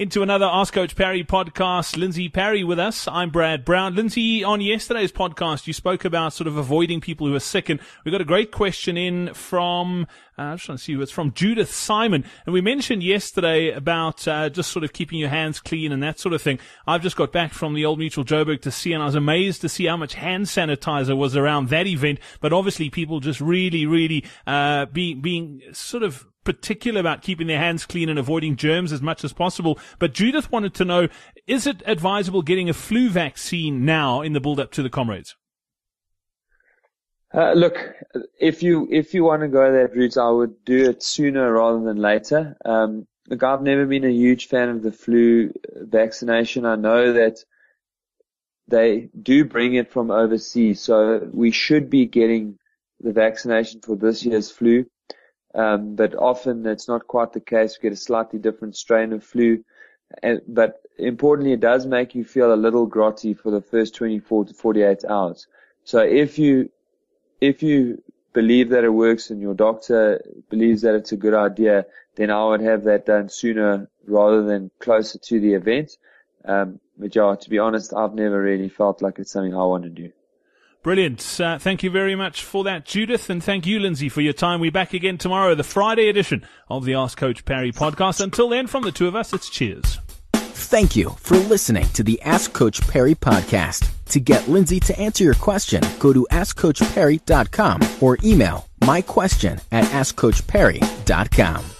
Into another Ask Coach Parry podcast. Lindsay Parry with us. I'm Brad Brown. Lindsay, on yesterday's podcast, you spoke about sort of avoiding people who are sick, and we got a great question in from, it's from Judith Simon. And we mentioned yesterday about just sort of keeping your hands clean and that sort of thing. I've just got back from the Old Mutual joBerg2c, and I was amazed to see how much hand sanitizer was around that event. But obviously people just really being sort of particular about keeping their hands clean and avoiding germs as much as possible. But Judith wanted to know, is it advisable getting a flu vaccine now in the build-up to the Comrades? Look, if you want to go that route, I would do it sooner rather than later. Look, I've never been a huge fan of the flu vaccination. I know that they do bring it from overseas, so we should be getting the vaccination for this year's flu. But often it's not quite the case. We get a slightly different strain of flu. But importantly, it does make you feel a little grotty for the first 24 to 48 hours. So if you believe that it works and your doctor believes that it's a good idea, then I would have that done sooner rather than closer to the event. To be honest, I've never really felt like it's something I want to do. Brilliant. Thank you very much for that, Judith, and thank you, Lindsay, for your time. We're back again tomorrow, the Friday edition of the Ask Coach Parry podcast. Until then, from the two of us, it's cheers. Thank you for listening to the Ask Coach Parry podcast. To get Lindsay to answer your question, go to askcoachparry.com or email myquestion@askcoachparry.com.